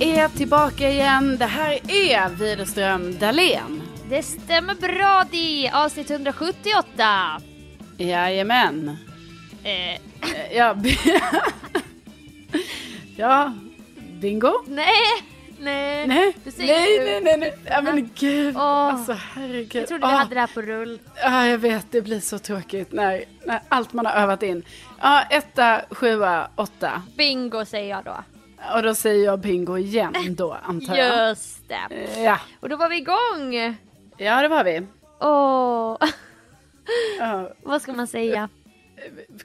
Vi är tillbaka igen. Det här är Widerström Dahlén. Det stämmer bra det. Avsnitt 178. Jajamän. Ja, bingo. Nej. Nej. Ja, men gud. Alltså, herregud. Jag trodde vi hade det här på rull. Ja, jag vet. Det blir så tråkigt när allt man har övat in. Ja, 1, 7, 8. Bingo säger jag då. Och då säger jag bingo igen då, antar jag. Just det. Ja. Och då var vi igång. Ja, det var vi. Vad ska man säga?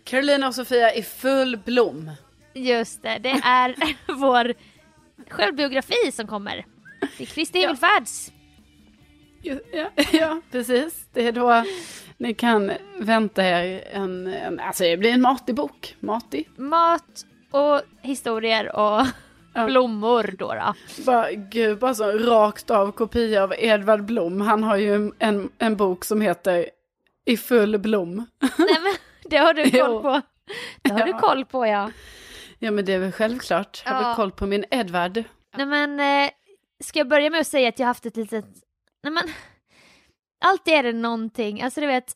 Carolina och Sofia i full blom. Just det. Det är vår självbiografi som kommer. Det är Kristi Emilfärds. Ja, precis. Det är då ni kan vänta er en alltså det blir en matig bok. Mat och historier och blommor då. Bara så rakt av kopia av Edvard Blom. Han har ju en bok som heter I full blom. Nej, men det har du koll på. Det har du koll på, ja. Ja, men det är väl självklart. Jag har väl koll på min Edvard. Nej, men ska jag börja med att säga att jag haft ett litet... Nej, men alltid är det någonting. Alltså, du vet,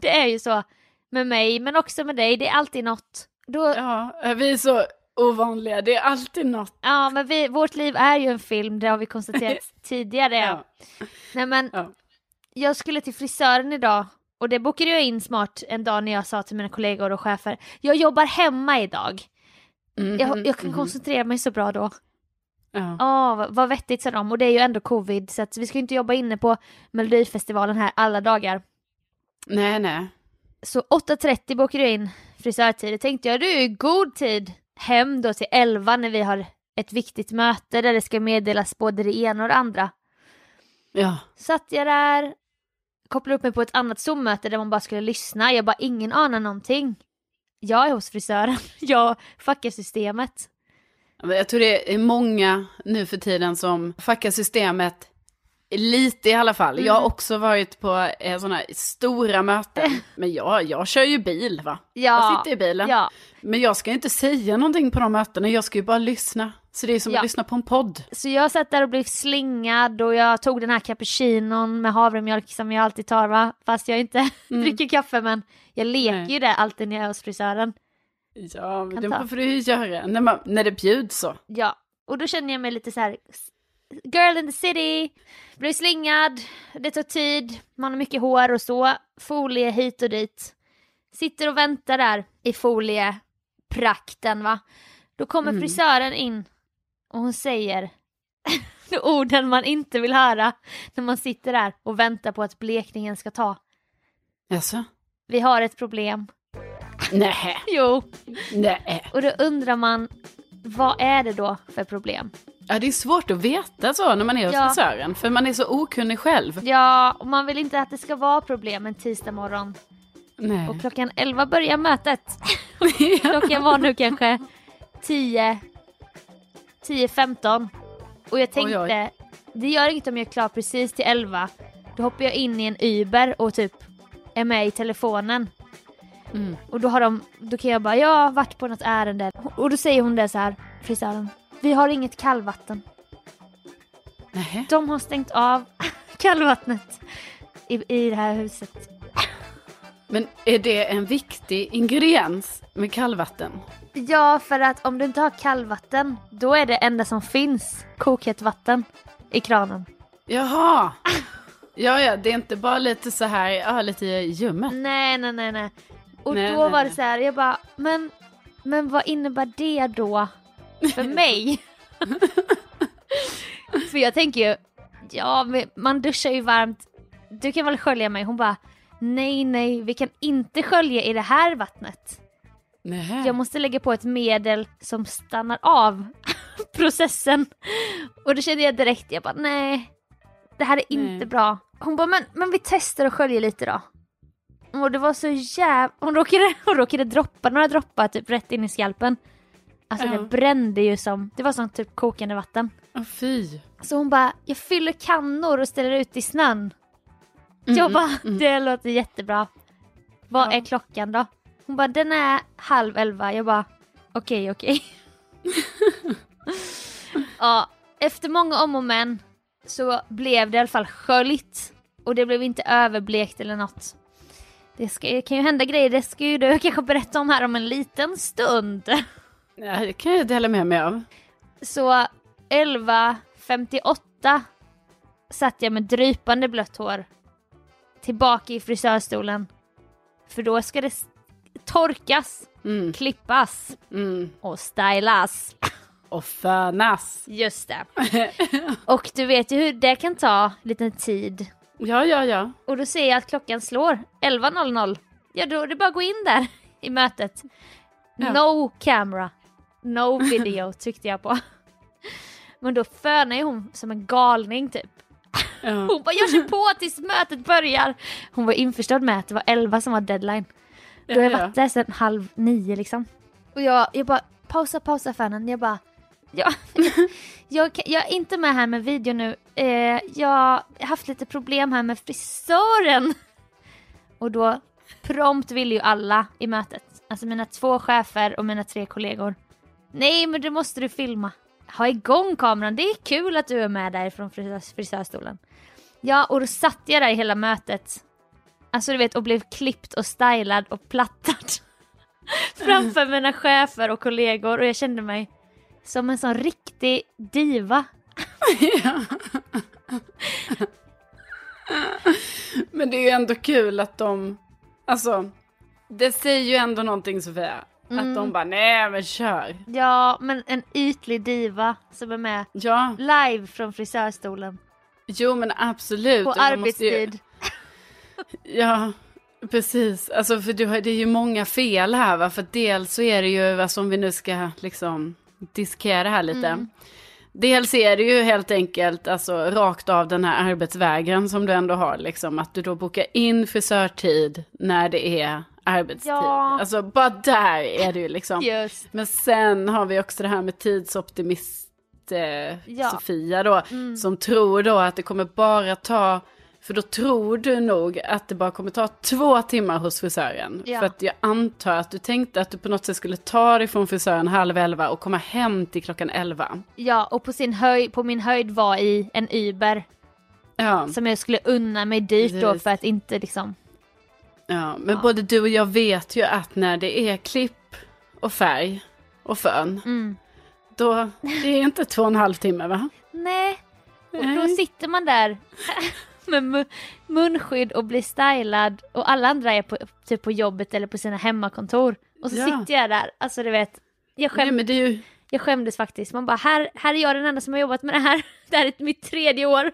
det är ju så med mig, men också med dig. Det är alltid något. Då... Ja, vi är så ovanliga. Det är alltid något. Ja, men vårt liv är ju en film. Det har vi konstaterat tidigare. Ja. Nej, men jag skulle till frisören idag. Och det bokade jag in smart en dag när jag sa till mina kollegor och chefer. Jag jobbar hemma idag. Jag kan koncentrera mig så bra då. Ja, vad vettigt sa de. Och det är ju ändå covid. Så att vi ska inte jobba inne på Melodifestivalen här alla dagar. Nej. Så 8:30 bokade jag in frisörtid. Det tänkte jag, du är god tid hem då till 11 när vi har ett viktigt möte där det ska meddelas både det ena och det andra. Ja. Satt jag där, kopplade upp mig på ett annat Zoom-möte där man bara skulle lyssna. Jag bara, ingen anar någonting. Jag är hos frisören. Jag fuckar systemet. Jag tror det är många nu för tiden som fuckar systemet lite i alla fall. Jag har också varit på sådana här stora möten. Men jag kör ju bil, va? Ja. Jag sitter i bilen. Ja. Men jag ska inte säga någonting på de mötena. Jag ska ju bara lyssna. Så det är som att lyssna på en podd. Så jag satt där och blev slingad och jag tog den här cappuccinon med havremjölk som jag alltid tar, va? Fast jag inte dricker kaffe, men jag leker ju det alltid när jag är hos frisören. Ja, men det får du ju göra när det bjuds så. Ja, och då känner jag mig lite så här girl in the city, blev slingad, det tar tid, man har mycket hår och så, folie hit och dit. Sitter och väntar där i folieprakten, va? Då kommer frisören in och hon säger orden man inte vill höra när man sitter där och väntar på att blekningen ska ta. Jaså? Vi har ett problem. Nej. Jo. Nej. Och då undrar man, vad är det då för problem? Ja, det är svårt att veta så när man är hos frisören, för man är så okunnig själv. Ja, och man vill inte att det ska vara problem en tisdag morgon. Nej. Och klockan 11 börjar mötet. Klockan var nu kanske 10:15. Och jag tänkte, det gör inget om jag är klar precis till 11. Då hoppar jag in i en Uber och typ är med i telefonen. Och då kan jag bara, jag har varit på något ärende. Och då säger hon det så här, frisören: vi har inget kallvatten. Nej. De har stängt av kallvattnet i det här huset. Men är det en viktig ingrediens med kallvatten? Ja, för att om du inte har kallvatten, då är det enda som finns kokhett vatten i kranen. Jaha! Ja, det är inte bara lite så här, lite ljummet. Nej. Och nej, då var det så här, jag bara, men vad innebär det då för mig? För jag tänker ju, men man duschar ju varmt. Du kan väl skölja mig? Hon bara, nej, vi kan inte skölja i det här vattnet. Nej. Jag måste lägga på ett medel som stannar av processen. Och då kände jag direkt, jag bara, nej, det här är inte bra. Hon bara, men vi testar och sköljer lite då. Och det var så jävla... Hon råkade droppa några droppar typ rätt in i skalpen. Alltså det brände ju som... Det var som typ kokande vatten. Åh, fy. Så hon bara, jag fyller kannor och ställer ut i snön. Jag bara, det låter jättebra. Vad är klockan då? Hon bara, den är 10:30. Jag bara, okej. Ja, efter många om och men så blev det i alla fall sköljt. Och det blev inte överblekt eller något. Det kan ju hända grejer. Det ska ju du kanske berätta om här om en liten stund. Nej, det kan jag dela med mig av. Så 11:58 satt jag med drypande blött hår tillbaka i frisörstolen. För då ska det torkas, klippas och stylas. Och fönas. Just det. Och du vet ju hur det kan ta lite tid. Ja. Och då ser jag att klockan slår 11:00. Ja, då är det bara att gå in där i mötet. Ja. No camera, no video tyckte jag på. Men då fönar ju hon som en galning typ. Ja. Hon bara gör sig på tills mötet börjar. Hon var införstådd med att det var 11 som var deadline. Då har jag varit där sedan 8:30 liksom. Och jag bara, pausa fönen. Jag bara, jag är inte med här med video nu. Jag har haft lite problem här med frisören. Och då prompt ville ju alla i mötet. Alltså mina 2 chefer och mina 3 kollegor. Nej, men det måste du filma. Ha igång kameran. Det är kul att du är med där från frisörstolen. Ja, och då satt jag där i hela mötet. Alltså du vet, och blev klippt och stylad och plattad framför mina chefer och kollegor. Och jag kände mig som en sån riktig diva. Men det är ju ändå kul att de... Alltså, det säger ju ändå någonting, Sofia. Att de bara, nej men kör. Ja, men en ytlig diva som är med live från frisörstolen. Jo, men absolut. På arbetstid. Ja, precis. Alltså, för det är ju många fel här, va? För dels så är det ju, alltså, om vi nu ska liksom diskera här lite. Dels är det ju helt enkelt alltså, rakt av den här arbetsvägen som du ändå har. Liksom, att du då bokar in frisörtid när det är arbetstid. Ja. Alltså, bara där är det ju liksom. Just. Men sen har vi också det här med tidsoptimist Sofia då. Som tror då att det kommer bara ta... För då tror du nog att det bara kommer ta 2 timmar hos frisören. Ja. För att jag antar att du tänkte att du på något sätt skulle ta dig från frisören 11:30 och komma hem till 11:00. Ja, och på min höjd var i en Uber. Ja. Som jag skulle unna mig dyrt då för att inte liksom... Ja, men både du och jag vet ju att när det är klipp och färg och fön. Då, det är inte 2,5 timmar, va? Nej, och då sitter man där... med munskydd och blir stylad och alla andra är på, typ på jobbet eller på sina hemmakontor och så sitter jag där, alltså du vet jag skämdes faktiskt, man bara här är jag den enda som har jobbat med det här är mitt 3:e år,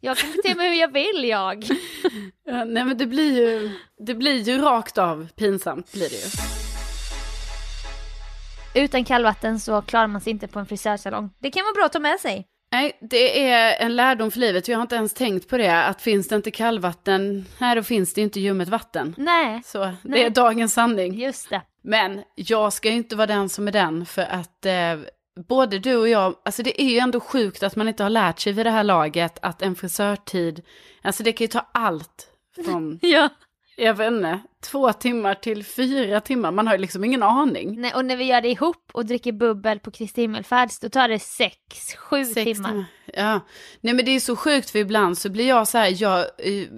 jag kan bete mig hur jag vill jag. Ja, nej men det blir ju rakt av pinsamt blir det ju. Utan kallvatten så klarar man sig inte på en frisörsalong. Det kan vara bra att ta med sig. Nej, det är en lärdom för livet. Jag har inte ens tänkt på det. Att finns det inte kallvatten, här då finns det inte ljummet vatten. Nej. Så det är dagens sanning. Just det. Men jag ska ju inte vara den som är den. För att både du och jag... Alltså det är ju ändå sjukt att man inte har lärt sig vid det här laget. Att en frisörtid... Alltså det kan ju ta allt från... Jag vet inte, 2 timmar till 4 timmar. Man har ju liksom ingen aning. Nej, och när vi gör det ihop och dricker bubbel på Kristi Emilfärds, då tar det 6-7 timmar. Ja, nej men det är så sjukt för ibland så blir jag så här,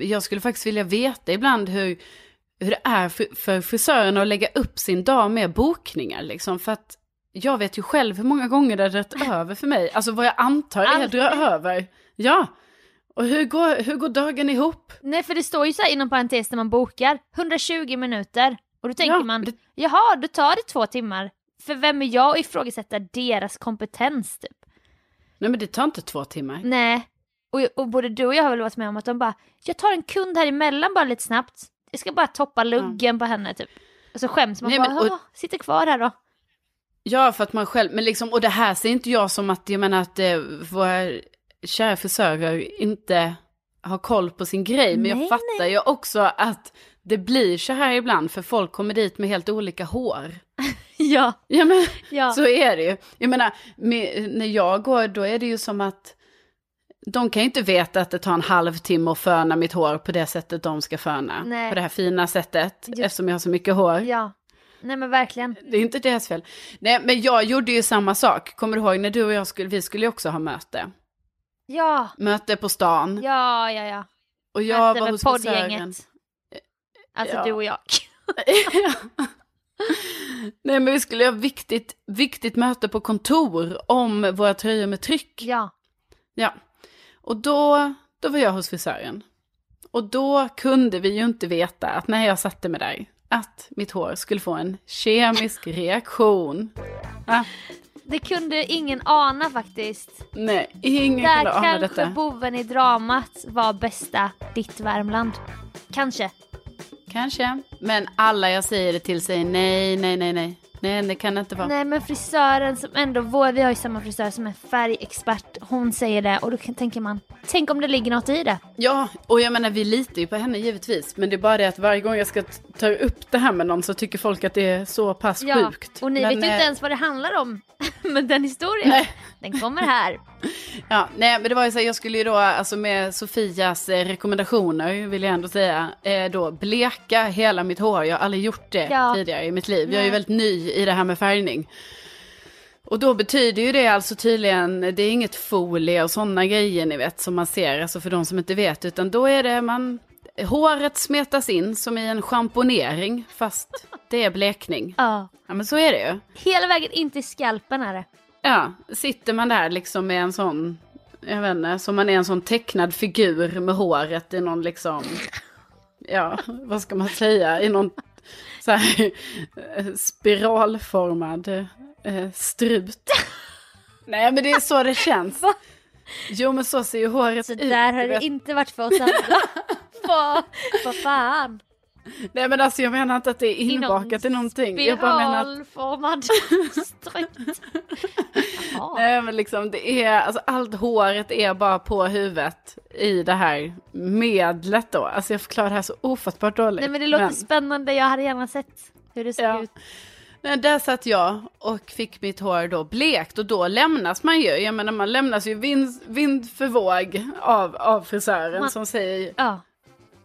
jag skulle faktiskt vilja veta ibland hur det är för frisörerna att lägga upp sin dag med bokningar liksom. För att jag vet ju själv hur många gånger det har drött över för mig. Alltså vad jag antar är drö över. Ja. Och hur går dagen ihop? Nej, för det står ju så här inom parentes när man bokar 120 minuter. Och då tänker man, jaha, då tar det 2 timmar. För vem är jag att ifrågasätta deras kompetens typ? Nej, men det tar inte 2 timmar. Nej, och både du och jag har väl varit med om att de bara, jag tar en kund här emellan bara lite snabbt. Jag ska bara toppa luggen på henne typ. Och så skäms man. Nej, sitter kvar här då. Ja, för att man själv, men liksom, och det här ser inte jag som att, jag menar att våra... kära frisörer inte har koll på sin grej. Men jag fattar ju också att det blir så här ibland. För folk kommer dit med helt olika hår. Så är det ju. Jag menar, när jag går då är det ju som att de kan ju inte veta att det tar 1/2 timme att föna mitt hår på det sättet de ska föna. Nej. På det här fina sättet. Eftersom jag har så mycket hår. Ja. Nej, men verkligen. Det är inte deras fel. Nej, men jag gjorde ju samma sak. Kommer du ihåg när du och jag skulle också ha möte? Ja. Möte på stan. Ja. Och jag möte var hos poddgänget. Alltså ja. Du och jag. Nej, men vi skulle ha viktigt möte på kontor om våra tröjor med tryck. Ja. Och då var jag hos frisören. Och då kunde vi ju inte veta att när jag satte mig där att mitt hår skulle få en kemisk reaktion. Ja. Det kunde ingen ana faktiskt. Nej, ingen där kunde ana detta. Där kanske boven i dramat var bästa ditt Värmland. Kanske. Men alla jag säger det till säger nej. Nej, det kan inte vara. Nej, men frisören som ändå vi har ju samma frisör som är färgexpert. Hon säger det och då tänker man, tänk om det ligger något i det. Ja, och jag menar vi litar ju på henne givetvis. Men det är bara det att varje gång jag ska ta upp det här med någon så tycker folk att det är så pass sjukt. Ja, och ni vet ju inte ens vad det handlar om med den historien. Nej. Den kommer här. Ja, nej, men det var ju så här, jag skulle ju då, alltså med Sofias rekommendationer vill jag ändå säga, då bleka hela mitt hår. Jag har aldrig gjort det tidigare i mitt liv. Jag är ju väldigt ny i det här med färgning. Och då betyder ju det alltså tydligen, det är inget folie och sådana grejer ni vet som man ser, alltså för de som inte vet, utan då är det håret smetas in som i en schamponering fast det är blekning. Ja, men så är det ju. Hela vägen in till skalpen är det. Ja, sitter man där liksom med en sån, jag vet inte, som man är en sån tecknad figur med håret i någon liksom, ja, vad ska man säga, i någon så här, spiralformad strut. Nej, men det är så det känns. Va? Jo, men så ser ju håret så ut. Så där har det inte varit för oss andra. Vad fan? Nej, men alltså jag menar inte att det är inbakat i någonting. Jag bara menar spiralformad strut. Nej, men liksom det är, alltså allt håret är bara på huvudet i det här medlet då. Alltså jag förklarar det här så ofattbart dåligt. Nej, men det låter spännande. Jag hade gärna sett hur det ser ut. Men där satt jag och fick mitt hår då blekt och då lämnas man ju. Jag menar man lämnas ju vind för våg av frisören som säger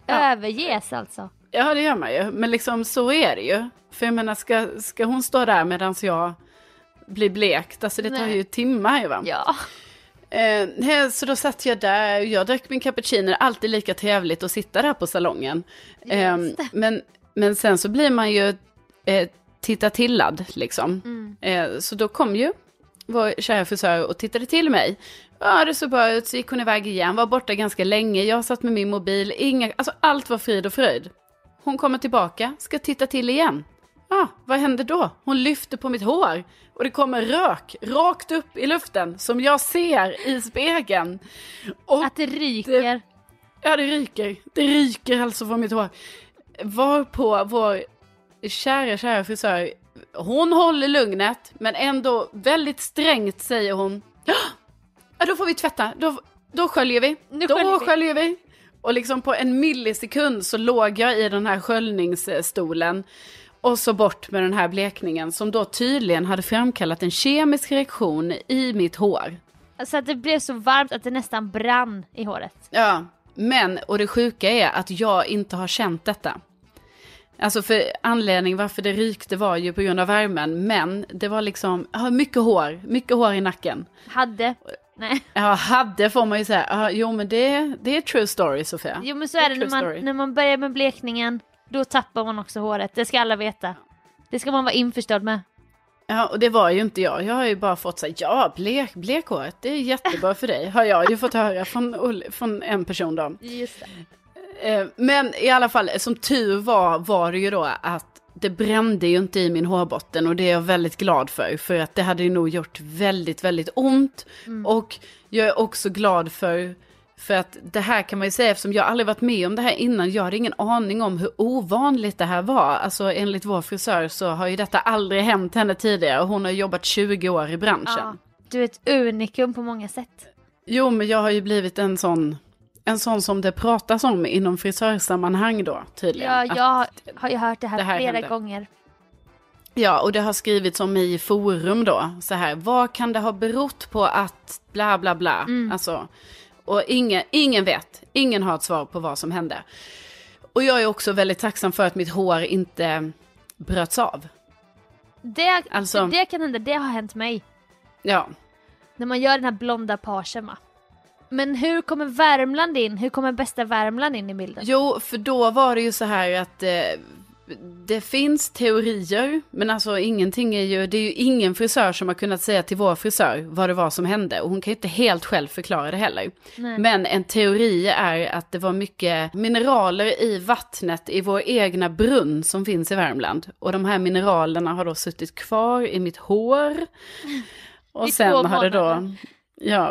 överges alltså. Ja, det gör man ju. Men liksom så är det ju. För jag menar, ska hon stå där medan jag blir blekt? Alltså det tar ju timmar, va? Ja. Så då satt jag där och jag drack min cappuccino. Alltid lika trevligt att sitta där på salongen. Men sen så blir man ju titta tillad, liksom. Så då kom ju vår kära frisör och tittade till mig. Ja, det så bra ut. Så gick hon iväg igen. Var borta ganska länge. Jag satt med min mobil. Alltså allt var frid och fröjd. Hon kommer tillbaka, ska titta till igen. Vad hände då? Hon lyfter på mitt hår och det kommer rök rakt upp i luften som jag ser i spegeln. Och att det ryker. Det ryker. Det ryker alltså från mitt hår. Varpå vår kära frisör, hon håller lugnet men ändå väldigt strängt säger hon. Ja, då får vi tvätta. Då sköljer vi. Sköljer vi. Och liksom på en millisekund så låg jag i den här sköljningsstolen och så bort med den här blekningen som då tydligen hade framkallat en kemisk reaktion i mitt hår. Alltså att det blev så varmt att det nästan brann i håret. Ja, men och det sjuka är att jag inte har känt detta. Alltså för anledningen varför det rykte var ju på grund av värmen, men det var liksom mycket hår i nacken. Nej. Ja, hade får man ju säga. Jo, men det är true story, Sofia. Jo, men så är det när man börjar med blekningen, då tappar man också håret. Det ska alla veta. Det ska man vara införstådd med. Ja, och det var ju inte jag. Jag har ju bara fått säga, blek håret, det är jättebra för dig. Har jag ju fått höra från en person då. Just det. Men i alla fall, som tur var det ju då att det brände ju inte i min hårbotten och det är jag väldigt glad för att det hade ju nog gjort väldigt, väldigt ont. Och jag är också glad för att det här kan man ju säga, eftersom jag aldrig varit med om det här innan, jag har ingen aning om hur ovanligt det här var. Alltså enligt vår frisör så har ju detta aldrig hänt henne tidigare och hon har jobbat 20 år i branschen. Ja, du är ett unikum på många sätt. Jo, men jag har ju blivit en sån som det pratas om inom frisörsammanhang då, tydligen. Ja, jag har ju hört det här flera gånger. Ja, och det har skrivits om i forum då. Så här, vad kan det ha berott på att bla bla bla? Alltså, och ingen vet. Ingen har ett svar på vad som hände. Och jag är också väldigt tacksam för att mitt hår inte bröts av. det, alltså, det kan hända, det har hänt mig. Ja. När man gör den här blonda parsen. Men hur kommer Värmland in? Hur kommer bästa Värmland in i bilden? Jo, för då var det ju så här att det finns teorier, men alltså ingenting är ju, det är ju ingen frisör som har kunnat säga till vår frisör vad det var som hände, och hon kan ju inte helt själv förklara det heller. Nej. Men en teori är att det var mycket mineraler i vattnet i vår egna brunn som finns i Värmland, och de här mineralerna har då suttit kvar i mitt hår och sen har det då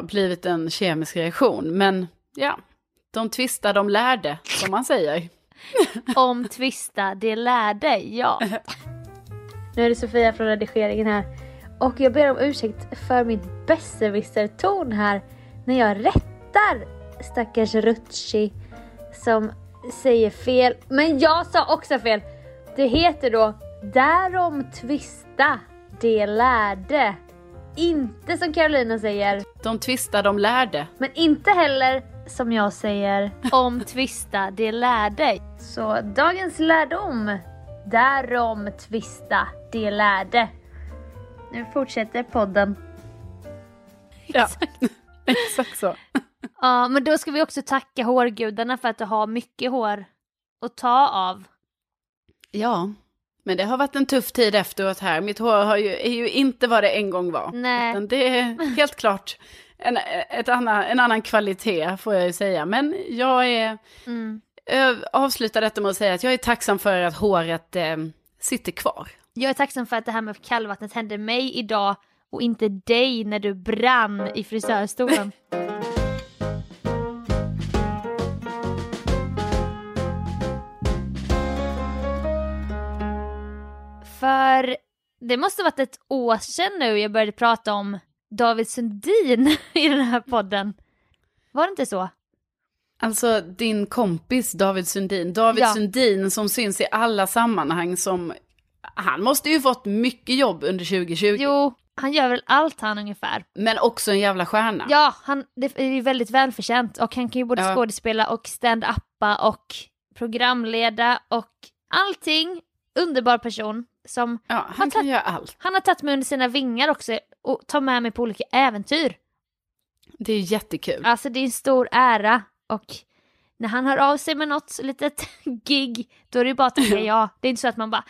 blivit en kemisk reaktion. Men ja, de tvistar, de lärde, som man säger. Om tvista, det lär dig, ja. Nu är det Sofia från redigeringen här. Och jag ber om ursäkt för mitt bässervisserton här när jag rättar stackars Rutschi som säger fel. Men jag sa också fel. Det heter då därom tvista, det lärde. Inte som Carolina säger, de tvistar, de lärde. Men inte heller som jag säger, om tvista, det lär dig. Så dagens lärdom, därom tvista, det lärde. Nu fortsätter podden. Ja, exakt så. Ja, men då ska vi också tacka hårgudarna för att du har mycket hår att ta av. Ja, men det har varit en tuff tid efteråt här. Mitt hår är ju inte vad det en gång var. Nej. Utan det är helt klart en annan kvalitet, får jag ju säga. Men jag är avslutar detta med att säga att jag är tacksam för att håret sitter kvar. Jag är tacksam för att det här med kallvattnet hände mig idag och inte dig när du brann i frisörstolen. För det måste varit ett år sedan nu jag började prata om David Sundin i den här podden. Var det inte så? Alltså din kompis David Sundin. Sundin som syns i alla sammanhang, som han måste ju fått mycket jobb under 2020. Jo, han gör väl allt han ungefär. Men också en jävla stjärna. Ja, det är väldigt välförtjänt. Och han kan ju både skådespela och stand-uppa och programleda och allting. Underbar person som han kan göra allt. Han har tagit mig under sina vingar också och ta med mig på olika äventyr. Det är jättekul. Alltså det är en stor ära. Och när han hör av sig med något litet gig, då är det bara att säga ja. Det är inte så att man bara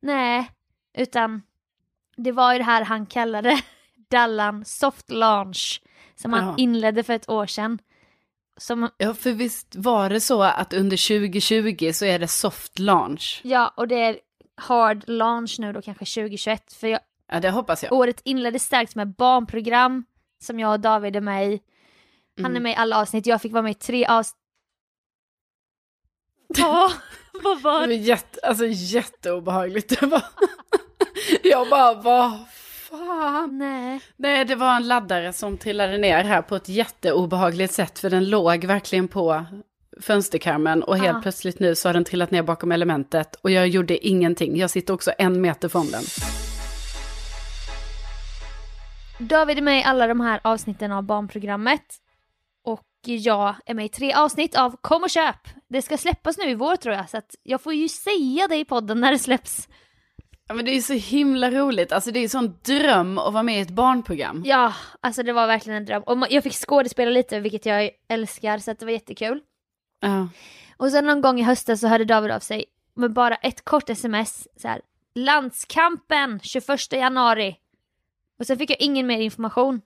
nej. Utan det var ju det här han kallade Dallan Soft Launch som han inledde för ett år sedan. Ja, för visst var det så att under 2020 så är det Soft Launch. Ja, och det är Hard Launch nu då, kanske 2021. För det hoppas jag. Året inleddes starkt med barnprogram som jag och David är med i. Han är med i alla avsnitt. Jag fick vara med i 3 avsnitt. Ja, vad var det? Det var jätteobehagligt det var. Jag bara, vad fan? Nej, det var en laddare som trillade ner här på ett jätteobehagligt sätt. För den låg verkligen på fönsterkarmen och helt plötsligt nu så har den trillat ner bakom elementet. Och jag gjorde ingenting. Jag sitter också 1 meter från den. David är med i alla de här avsnitten av barnprogrammet. Och jag är med i 3 avsnitt av Kom och köp. Det ska släppas nu i vår tror jag. Så att jag får ju säga det i podden när det släpps. Ja, men det är så himla roligt. Alltså det är en sån dröm att vara med i ett barnprogram. Ja, alltså det var verkligen en dröm. Och jag fick skådespela lite, vilket jag älskar. Så att det var jättekul. Och sen någon gång i hösten så hörde David av sig med bara ett kort sms. Så här, landskampen 21 januari. Och sen fick jag ingen mer information.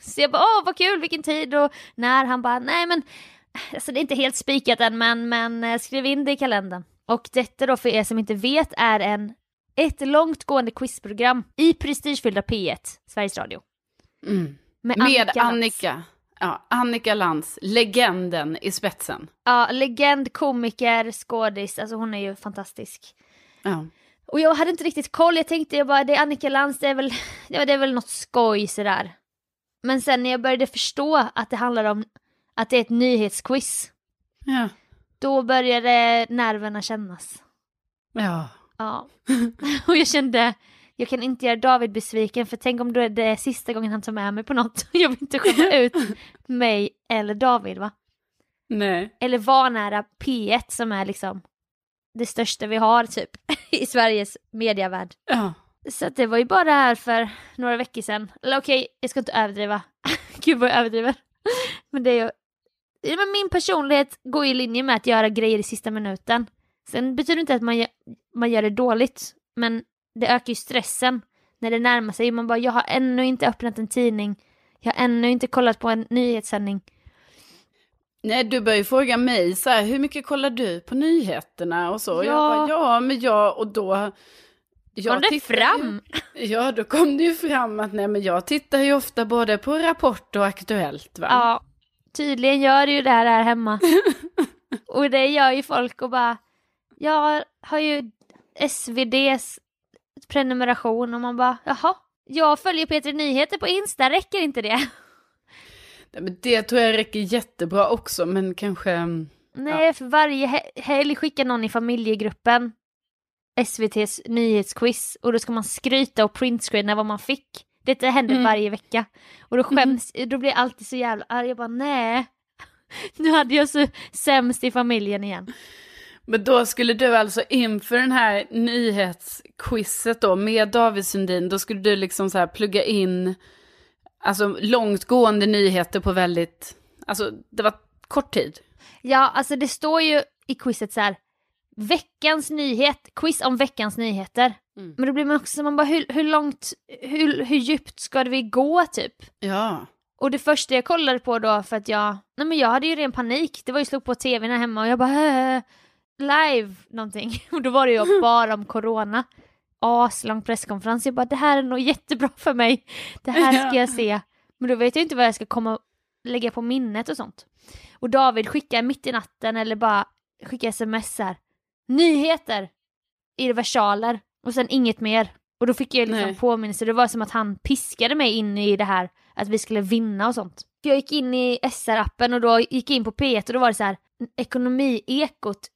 Så jag bara, åh vad kul, vilken tid och när. Han bara, nej men, alltså det är inte helt spikat än, men skriv in det i kalendern. Och detta då för er som inte vet är ett långtgående quizprogram i prestigefyllda P1, Sveriges Radio. Annika Lantz, legenden i spetsen. Ja, legend, komiker, skådis, alltså hon är ju fantastisk. Ja. Och jag hade inte riktigt koll. Jag tänkte det är Annika Lantz, det är väl något skoj sådär. Men sen när jag började förstå att det handlar om att det är ett nyhetsquiz. Ja. Då började nerverna kännas. Ja. Och jag kände, jag kan inte göra David besviken, för tänk om det är det sista gången han tar med mig på något. Jag vill inte skämma ut mig eller David, va? Nej. Eller var nära P1 som är liksom det största vi har typ i Sveriges medievärld. Ja. Så det var ju bara här för några veckor sedan. Eller okej, jag ska inte överdriva. Gud vad jag överdriver. Men det är ju... Men min personlighet går i linje med att göra grejer i sista minuten. Sen betyder inte att man gör det dåligt. Men det ökar ju stressen när det närmar sig. Man bara, jag har ännu inte öppnat en tidning. Jag har ännu inte kollat på en nyhetssändning. Nej, du börjar ju fråga mig så här, hur mycket kollar du på nyheterna och så? Ja, jag bara, då kom det ju fram att nej, men jag tittar ju ofta både på Rapport och Aktuellt, va? Ja, tydligen gör det ju det här hemma. Och det gör ju folk och bara, jag har ju SVDs prenumeration och man bara, jaha, jag följer P3 Nyheter på Insta, räcker inte det? Nej, men det tror jag räcker jättebra också, men kanske... Nej, ja. För varje helg skickar någon i familjegruppen SVTs nyhetsquiz och då ska man skryta och printscreena vad man fick. Det händer varje vecka. Och då skäms, då blir jag alltid så jävla arg. Jag bara, nej, nu hade jag så sämst i familjen igen. Men då skulle du alltså inför den här nyhetsquizet då med David Sundin, då skulle du liksom så här plugga in alltså långtgående nyheter på väldigt, alltså det var kort tid. Ja, alltså det står ju i quizet så här, veckans nyhet, quiz om veckans nyheter. Mm. Men då blir man också så man bara, hur djupt ska vi gå typ? Ja. Och det första jag kollade på då för att jag hade ju ren panik. Det var ju slog på tvn här hemma och jag bara live någonting. Och då var det ju bara om corona. Aslång presskonferens. Jag bara, det här är nog jättebra för mig. Det här ska jag se. Men då vet jag inte vad jag ska komma och lägga på minnet och sånt. Och David skickar mitt i natten eller bara skickar smsar. Nyheter i versaler och sen inget mer. Och då fick jag liksom påminnelse. Det var som att han piskade mig in i det här att vi skulle vinna och sånt. För jag gick in i SR-appen och då gick jag in på P1 och då var det så här ekonomi,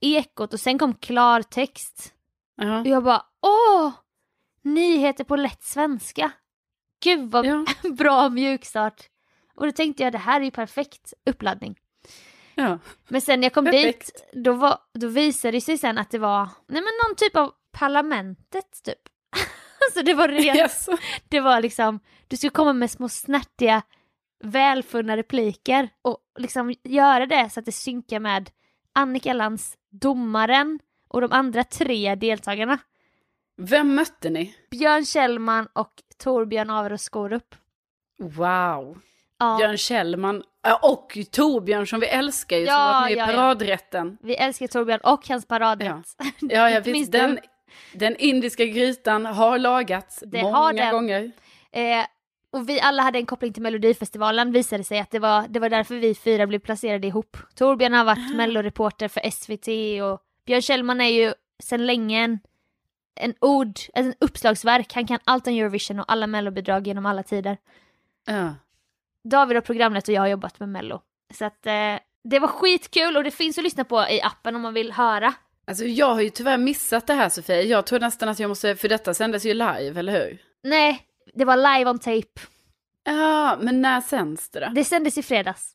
ekot och sen kom klartext. Uh-huh. Och jag bara, nyheter på lätt svenska. Gud vad bra mjukstart. Och då tänkte jag, det här är ju perfekt uppladdning. Ja. Men sen när jag kom dit, då visade det sig sen att det var någon typ av parlamentet typ. Alltså det var rent, det var liksom, du skulle komma med små snärtiga, välfunna repliker och liksom göra det så att det synkar med Annika Lantz, domaren och de andra 3 deltagarna. Vem mötte ni? Björn Kjellman och Torbjörn Averås Skorup. Wow. Ja. Björn Kjellman och Torbjörn som vi älskar ju, som har varit med i paradrätten. Vi älskar Torbjörn och hans paradrätt. Ja, jag visst. Den indiska grytan har lagats många gånger. Och vi alla hade en koppling till Melodifestivalen. Visade sig att det var därför vi 4 blev placerade ihop. Torbjörn har varit melloreporter för SVT och Björn Kjellman är ju sedan länge en uppslagsverk. Han kan allt om Eurovision och alla mellobidrag genom alla tider. Ja. David och programmet och jag har jobbat med Mello. Så att det var skitkul och det finns att lyssna på i appen om man vill höra. Alltså jag har ju tyvärr missat det här, Sofie. Jag tror nästan att jag måste, för detta sändes ju live, eller hur? Nej, det var live on tape. Ja, men när sänds det då? Det sändes i fredags.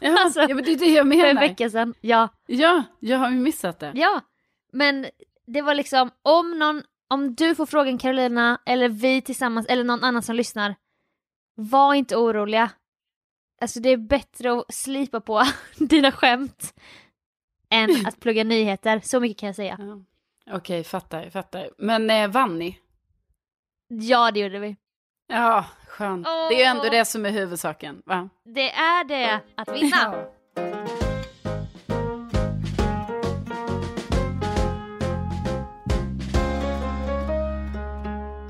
Ja, alltså, men det är det jag menar. För en vecka sedan, Ja, jag har ju missat det. Ja, men det var liksom, om du får frågan Carolina, eller vi tillsammans, eller någon annan som lyssnar, var inte oroliga. Alltså det är bättre att slipa på dina skämt än att plugga nyheter. Så mycket kan jag säga. Ja. Okej, fattar. Men vann ni? Ja, det gjorde vi. Ja, skönt. Det är ju ändå det som är huvudsaken, va? Det är det, att vinna. Ja.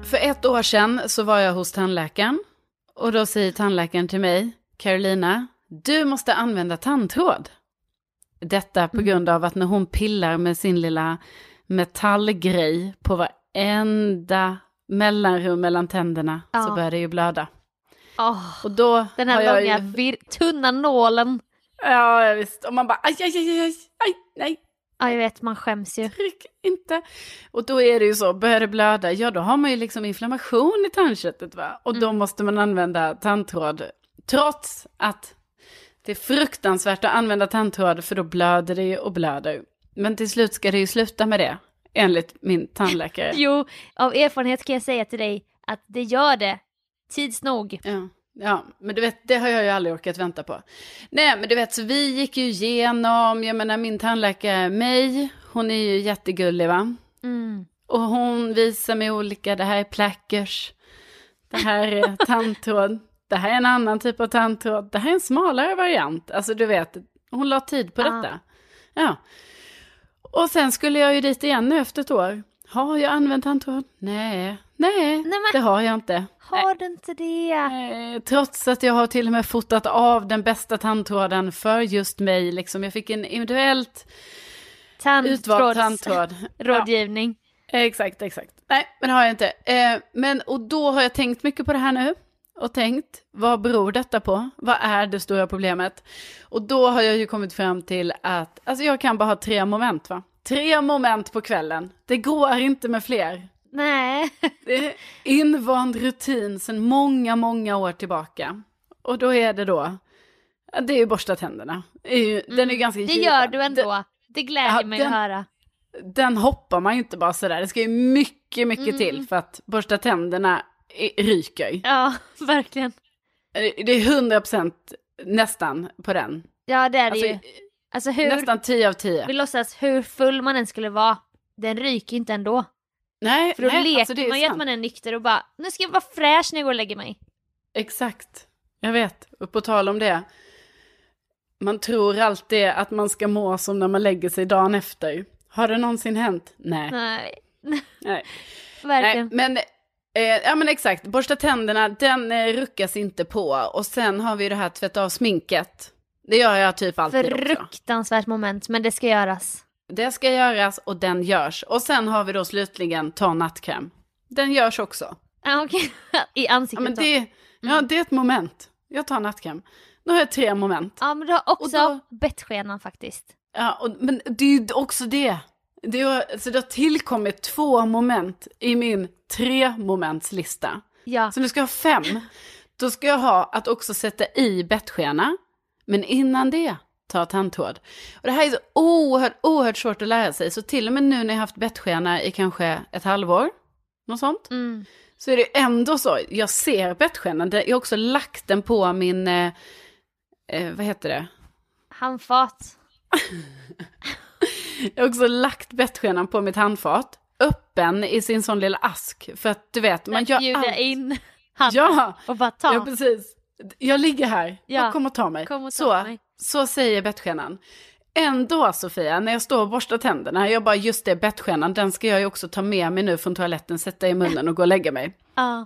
För 1 år sedan så var jag hos tandläkaren. Och då säger tandläkaren till mig, Carolina, du måste använda tandtråd. Detta på grund av att när hon pillar med sin lilla metallgrej på varenda mellanrum mellan tänderna så börjar det ju blöda. Och då den här långa tunna nålen. Ja, jag visst. Och man bara, aj, nej. Ja, jag vet, man skäms ju. Tryck inte. Och då är det ju så, börjar det blöda, då har man ju liksom inflammation i tandköttet, va? Och då måste man använda tandtråd. Trots att det är fruktansvärt att använda tandtråd, för då blöder det ju och blöder. Men till slut ska det ju sluta med det, enligt min tandläkare. Jo, av erfarenhet kan jag säga till dig att det gör det tids nog. Ja. Ja, men du vet, det har jag ju aldrig orkat vänta på. Nej, men du vet, så vi gick ju igenom, jag menar min tandläkare May, hon är ju jättegullig va? Mm. Och hon visar mig olika, det här är plackers, det här är tandtråd, det här är en annan typ av tandtråd, det här är en smalare variant. Alltså du vet, hon la tid på detta. Ja. Och sen skulle jag ju dit igen nu efter ett år. Har jag använt tandtråd? Nej, men, det har jag inte. Har du inte det? Nej, trots att jag har till och med fotat av den bästa tandtråden för just mig. Liksom. Jag fick en individuellt utvald tandtråd. Rådgivning. Ja, exakt. Nej, men det har jag inte. Och då har jag tänkt mycket på det här nu. Och tänkt, vad beror detta på? Vad är det stora problemet? Och då har jag ju kommit fram till att alltså jag kan bara ha 3 moment va? 3 moment på kvällen. Det går inte med fler. Nej. Det är invand rutin sedan många år tillbaka. Och då är det då... Det är ju borsta tänderna. Den är ganska given. Det gör du ändå. Det gläder mig att höra. Den hoppar man ju inte bara sådär. Det ska ju mycket till för att borsta tänderna ryker. Ja, verkligen. Det är 100% nästan på den. Ja, det är det ju. Alltså hur, nästan 10 av 10. Vi låtsas hur full man än skulle vara. Den ryker inte ändå. Nej, för då leker alltså man ju att man är nykter och bara, nu ska jag vara fräsch när jag går och lägger mig. Exakt, jag vet. Och på tal om det. Man tror alltid att man ska må som när man lägger sig dagen efter. Har det någonsin hänt? Nej. Verkligen. Nej, men... ja men exakt, borsta tänderna, den ruckas inte på. Och sen har vi det här tvätta av sminket. Det gör jag typ alltid också. Fruktansvärt moment, men det ska göras. Det ska göras och den görs. Och sen har vi då slutligen ta nattkräm. Den görs också. Ah, okej. I ansiktet. Ja, men det är ett moment. Jag tar nattkräm. Nu har jag 3 moment. Ja, men du har också bettskenan faktiskt. Ja, men det är ju också det. Det har tillkommit 2 moment i min 3 momentslista. Ja. Så nu ska jag ha 5. Då ska jag ha att också sätta i bettskena. Men innan det ta tandtråd. Och det här är så oerhört svårt att lära sig. Så till och med nu när jag haft bettskena i kanske ett halvår. Något sånt. Mm. Så är det ändå så. Jag ser bettskenan. Jag har också lagt den på min... vad heter det? Handfat. Jag har också lagt bettskenan på mitt handfat. Öppen i sin sån lilla ask. För att du vet, man gör allt. In handen och bara ta. Ja, precis. Jag ligger här. Ja. Kom och ta mig. Så säger bettskenan. Ändå, Sofia, när jag står och borstar tänderna. Jag bara, just det, bettskenan. Den ska jag ju också ta med mig nu från toaletten. Sätta i munnen och gå och lägga mig.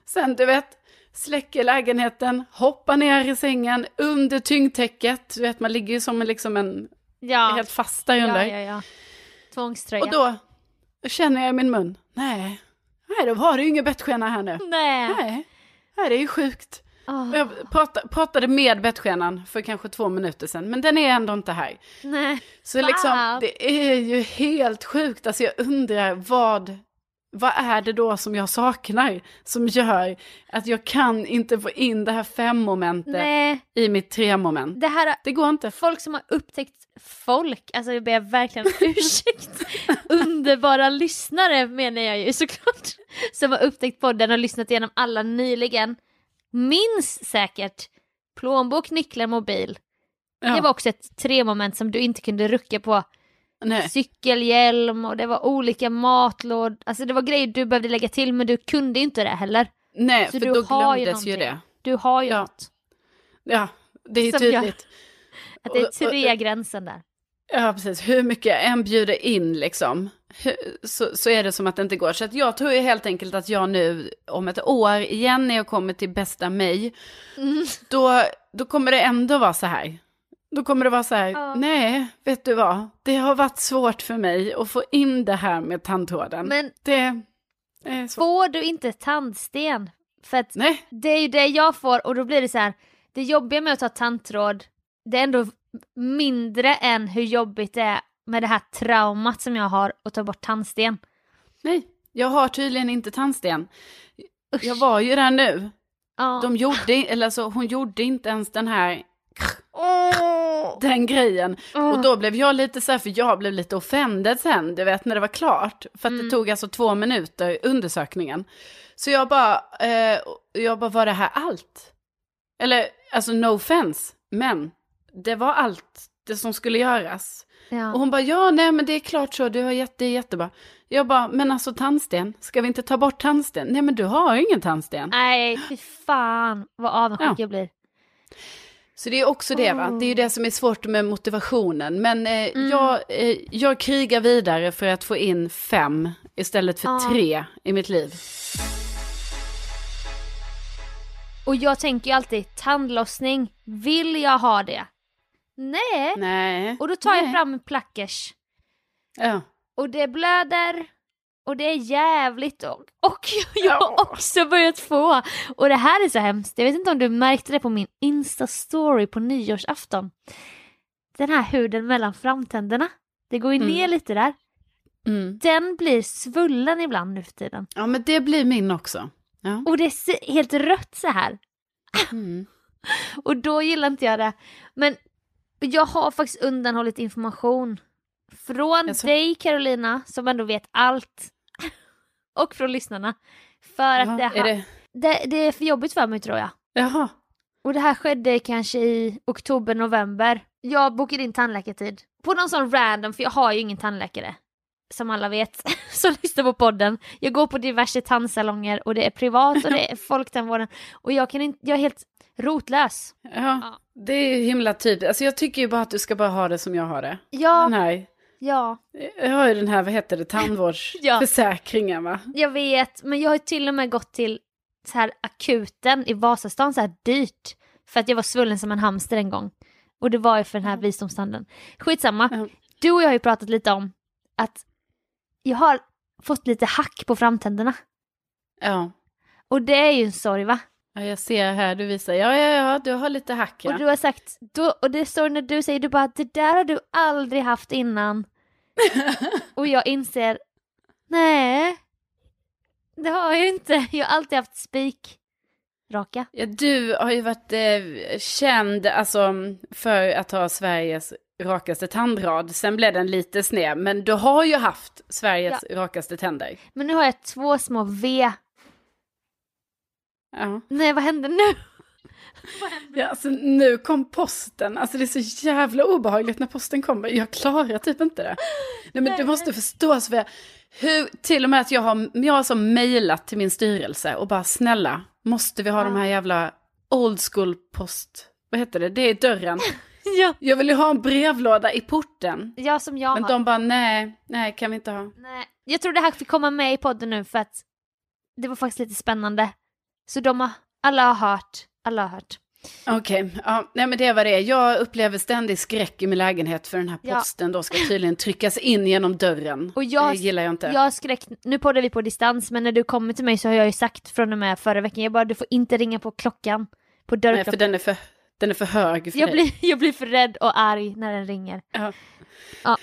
Sen, du vet, släcker lägenheten. Hoppar ner i sängen. Under tyngdtäcket. Du vet, man ligger ju som en... Helt fast där under. Ja. Tvångströja. Och då känner jag i min mun. Nej, då var det ju ingen bettskena här nu. Nej, det är ju sjukt. Oh. Jag pratade med bettskenan för kanske 2 minuter sedan. Men den är ändå inte här. Nej. Så liksom, det är ju helt sjukt. Alltså jag undrar vad är det då som jag saknar som gör att jag kan inte få in det här 5 momentet i mitt 3 moment. Det går inte. Folk som har upptäckt folk, alltså jag ber verkligen ursäkt. Underbara lyssnare menar jag ju såklart. Som har upptäckt podden och lyssnat igenom alla nyligen. Minns säkert plånbok, nycklar, mobil. Ja. Det var också ett 3 moment som du inte kunde rucka på. Cykelhjälm och det var olika matlåd. Alltså det var grejer du behövde lägga till men du kunde inte det heller. Nej, så för då glömdes ju det. Du har ju något. Ja, det är tydligt. Att det är 3 gränsen där. Ja, precis. Hur mycket jag än bjuder in liksom så är det som att det inte går. Så att jag tror ju helt enkelt att jag nu om ett år igen när jag kommer till bästa mig då kommer det ändå vara så här. Då kommer det vara så här, nej, vet du vad? Det har varit svårt för mig att få in det här med tandtråden. Men det är svårt. Får du inte tandsten? För att det är ju det jag får och då blir det så här, det jobbiga med att ta tandtråd, det är ändå mindre än hur jobbigt det är med det här traumat som jag har att ta bort tandsten. Nej, jag har tydligen inte tandsten. Usch. Jag var ju där nu. Hon gjorde inte ens den här... den grejen. Och då blev jag lite så här, för jag blev lite offended sen, du vet, när det var klart. För att det tog alltså 2 minuter, undersökningen. Så jag bara, var det här allt? Eller, alltså no offense, men det var allt det som skulle göras. Ja. Och hon bara, ja, nej, men det är klart så, du har det är jättebra. Jag bara, men alltså tandsten, ska vi inte ta bort tandsten? Nej, men du har ju ingen tandsten. Nej, fy fan, vad avundsjuk jag blir. Så det är också det, va? Det är ju det som är svårt med motivationen. Men jag krigar vidare för att få in 5 istället för 3 i mitt liv. Och jag tänker ju alltid, tandlossning, vill jag ha det? Nej. Och då tar jag fram plackers. Ja. Och det blöder. Och det är jävligt. Och jag har också börjat få. Och det här är så hemskt. Jag vet inte om du märkte det på min Insta-story på nyårsafton. Den här huden mellan framtänderna. Det går ju ner lite där. Mm. Den blir svullen ibland nu för tiden. Ja, men det blir min också. Ja. Och det är helt rött så här. Mm. Och då gillar inte jag det. Men jag har faktiskt undanhållit information från dig, Carolina, som ändå vet allt. Och från lyssnarna. För att det är för jobbigt för mig, tror jag. Jaha. Och det här skedde kanske i oktober, november. Jag bokade in tandläkartid på någon sån random, för jag har ju ingen tandläkare. Som alla vet, som lyssnar på podden. Jag går på diverse tandsalonger, och det är privat och det är folktandvården. Och jag är helt rotlös. Ja, det är himla tydligt. Alltså jag tycker ju bara att du ska bara ha det som jag har det. Ja. Den här. Ja. Jag har ju den här, vad heter det, tandvårdsförsäkringen, va? Jag vet, men jag har till och med gått till så här akuten i Vasastan, så här dyrt. För att jag var svullen som en hamster en gång. Och det var ju för den här visdomstanden. Skitsamma. Mm. Du och jag har ju pratat lite om att jag har fått lite hack på framtänderna. Ja. Och det är ju en sorg, va? Ja, jag ser här, du visar. Ja, du har lite hack, ja. Och du har sagt, och det står när du säger, du bara, det där har du aldrig haft innan. Och jag inser, nej, det har jag inte. Jag har alltid haft spik. Raka. Ja, du har ju varit känd alltså, för att ha Sveriges rakaste tandrad. Sen blev den lite sned, men du har ju haft Sveriges rakaste tänder. Men nu har jag 2 små V. Ja. Nej, vad händer nu? Ja, alltså, nu kom posten. Alltså det är så jävla obehagligt när posten kommer. Jag klarar typ inte det. Nej, men du måste förstå, Sofia, hur till och med att jag har så mejlat till min styrelse och bara, snälla, måste vi ha de här jävla old school post. Vad heter det? Det är dörren. Ja. Jag vill ju ha en brevlåda i porten. Ja, som jag har. Men de bara, nej, kan vi inte ha. Nej. Jag tror det här fick komma med i podden nu för att det var faktiskt lite spännande. Så alla har hört. Okej, ja, nej, men det var det. Jag upplever ständig skräck i min lägenhet för den här posten då ska tydligen tryckas in genom dörren. Och det gillar jag inte. Jag skräck, nu poddar vi på distans, men när du kommer till mig så har jag ju sagt från och med förra veckan, jag bara, du får inte ringa på klockan, på dörrklockan. Nej, för den är för hög för jag blir för rädd och arg när den ringer. Ja.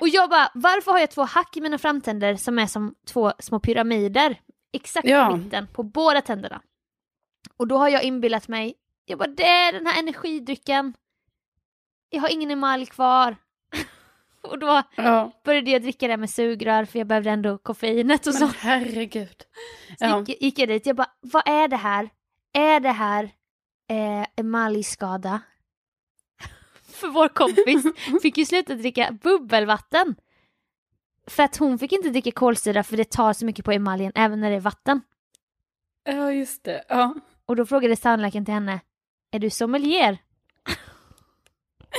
Och jag bara, varför har jag 2 hack i mina framtänder som är som 2 små pyramider? Exakt i mitten på båda tänderna. Och då har jag inbillat mig, jag bara, det är den här energidrycken. Jag har ingen emalj kvar. Och då började jag dricka det med sugrör, för jag behövde ändå koffeinet och så. Men herregud. Så gick jag dit, jag bara, vad är det här? Är det här emaljskada? För vår kompis fick ju sluta dricka bubbelvatten. För att hon fick inte dricka kolsyra, för det tar så mycket på emaljen även när det är vatten. Ja, just det. Ja. Och då frågade tandläkaren till henne, är du sommelier?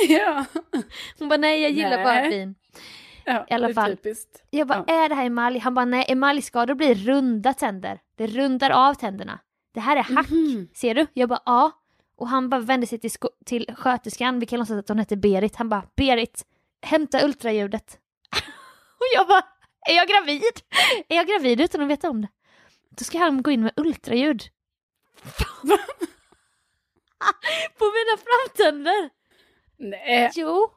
Ja. Hon bara, nej, jag gillar bara vin. Ja, i alla fall. Typiskt. Jag bara, är det här emalj? Han bara, nej, emaljskador blir runda tänder. Det rundar av tänderna. Det här är hack, ser du? Jag bara, ja. Och han bara vände sig till sköterskan. Vi kan låtsas att hon heter Berit. Han bara, Berit, hämta ultraljudet. Och jag bara, är jag gravid? Är jag gravid utan att veta om det? Då ska han gå in med ultraljud. På mina framtänder. Nej. Jo.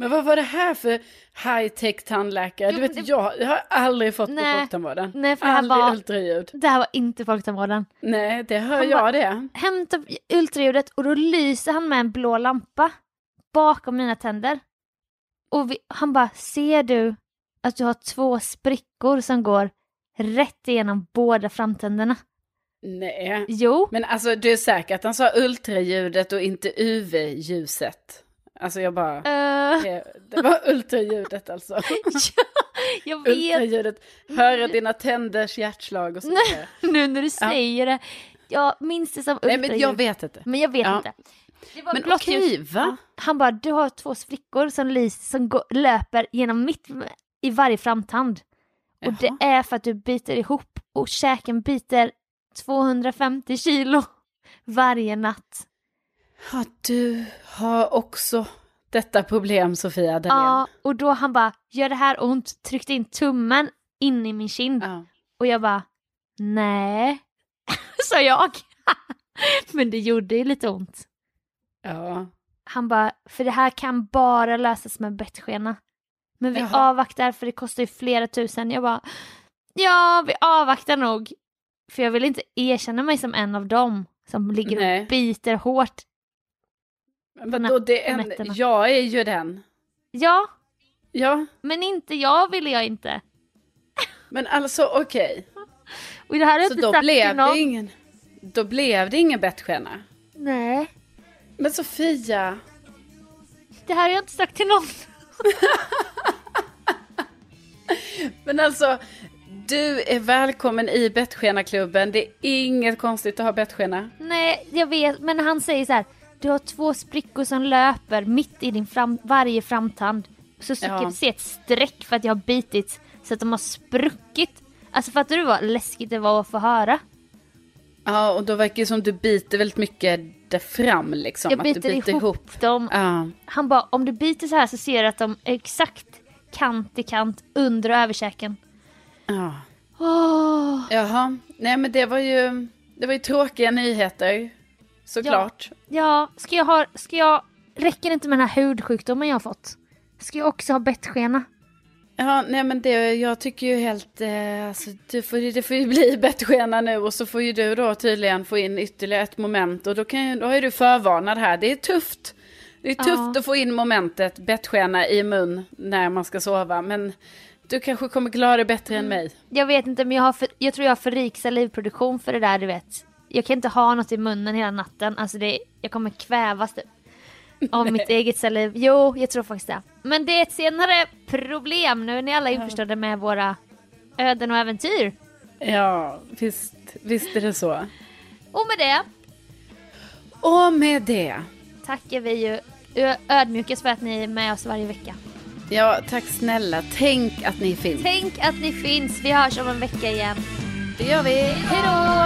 Men vad var det här för high-tech tandläkare? Du vet, det... jag har aldrig fått på folktandvården. Nej, för aldrig ultraljud. Det här var inte folktandvården. Nej, det hör han jag bara, det. Hämta ultraljudet och då lyser han med en blå lampa bakom mina tänder. Och han bara, ser du att du har två sprickor som går rätt igenom båda framtänderna? Nej. Jo. Men alltså, du är säker att han sa ultraljudet och inte UV-ljuset? Alltså jag bara, det var ultraljudet alltså. Ja, jag vet. Ultraljudet, höra dina tänders hjärtslag och sådär. Nu när du säger det, jag minns det som ultraljud. Nej, men jag vet inte. Men jag vet inte. Det var men okej, va? Han bara, du har två sprickor som löper genom mitt i varje framtand. Och det är för att du biter ihop och käken biter 250 kilo varje natt. Ja, du har också detta problem, Sofia Dahlén. Ja, och då han bara, gör det här ont, tryckte in tummen in i min kind. Ja. Och jag bara, nej, sa jag. Men det gjorde ju lite ont. Ja. Han bara, för det här kan bara lösas med bettskena. Men vi avvaktar, för det kostar ju flera tusen. Jag bara, ja, vi avvaktar nog. För jag vill inte erkänna mig som en av dem som ligger och biter hårt. Men då det är en, jag är ju den. Ja. Ja. Men inte jag ville jag inte. Men alltså okej. Okay. Så då blev det ingen bettskena. Nej. Men Sofia. Det här har jag inte sagt till någon. Men alltså, du är välkommen i bettskena-klubben. Det är inget konstigt att ha bettskena. Nej, jag vet. Men han säger så här, du har två sprickor som löper mitt i din varje framtand. Så kan du se ett streck för att jag har bitit så att de har spruckit. Alltså fattar du vad läskigt det var att få höra? Ja, och då verkar det som du biter väldigt mycket där fram liksom. Jag biter, att du biter ihop dem. Ja. Han bara, om du biter så här så ser du att de är exakt kant i kant under och överkäken. Ja. Oh. Jaha. Nej, men det var ju tråkiga nyheter. Såklart. Ja. Ska jag räcker inte med den här hudsjukdomen jag har fått? Ska jag också ha bettskena? Ja, nej men jag tycker ju helt alltså, det får ju bli bettskena nu, och så får ju du då tydligen få in ytterligare ett moment, och då är du förvarnad här. Det är tufft. Det är tufft att få in momentet bettskena i mun när man ska sova, men du kanske kommer klara det bättre än mig. Jag vet inte, men jag tror jag har för rik salivproduktion för det där, du vet. Jag kan inte ha något i munnen hela natten. Alltså jag kommer kvävas typ av mitt eget saliv. Jo, jag tror faktiskt det. Men det är ett senare problem nu när alla är införstådda med våra öden och äventyr. Ja, visst är det så. Och med det tackar vi ju ödmjukast för att ni är med oss varje vecka. Ja, tack snälla. Tänk att ni finns. Tänk att ni finns. Vi hörs om en vecka igen. Det gör vi. Hej då!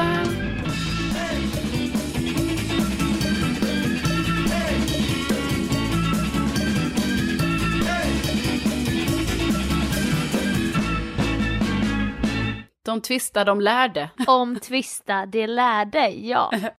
De tvistar, de lärde. Om tvista, det lärde, ja.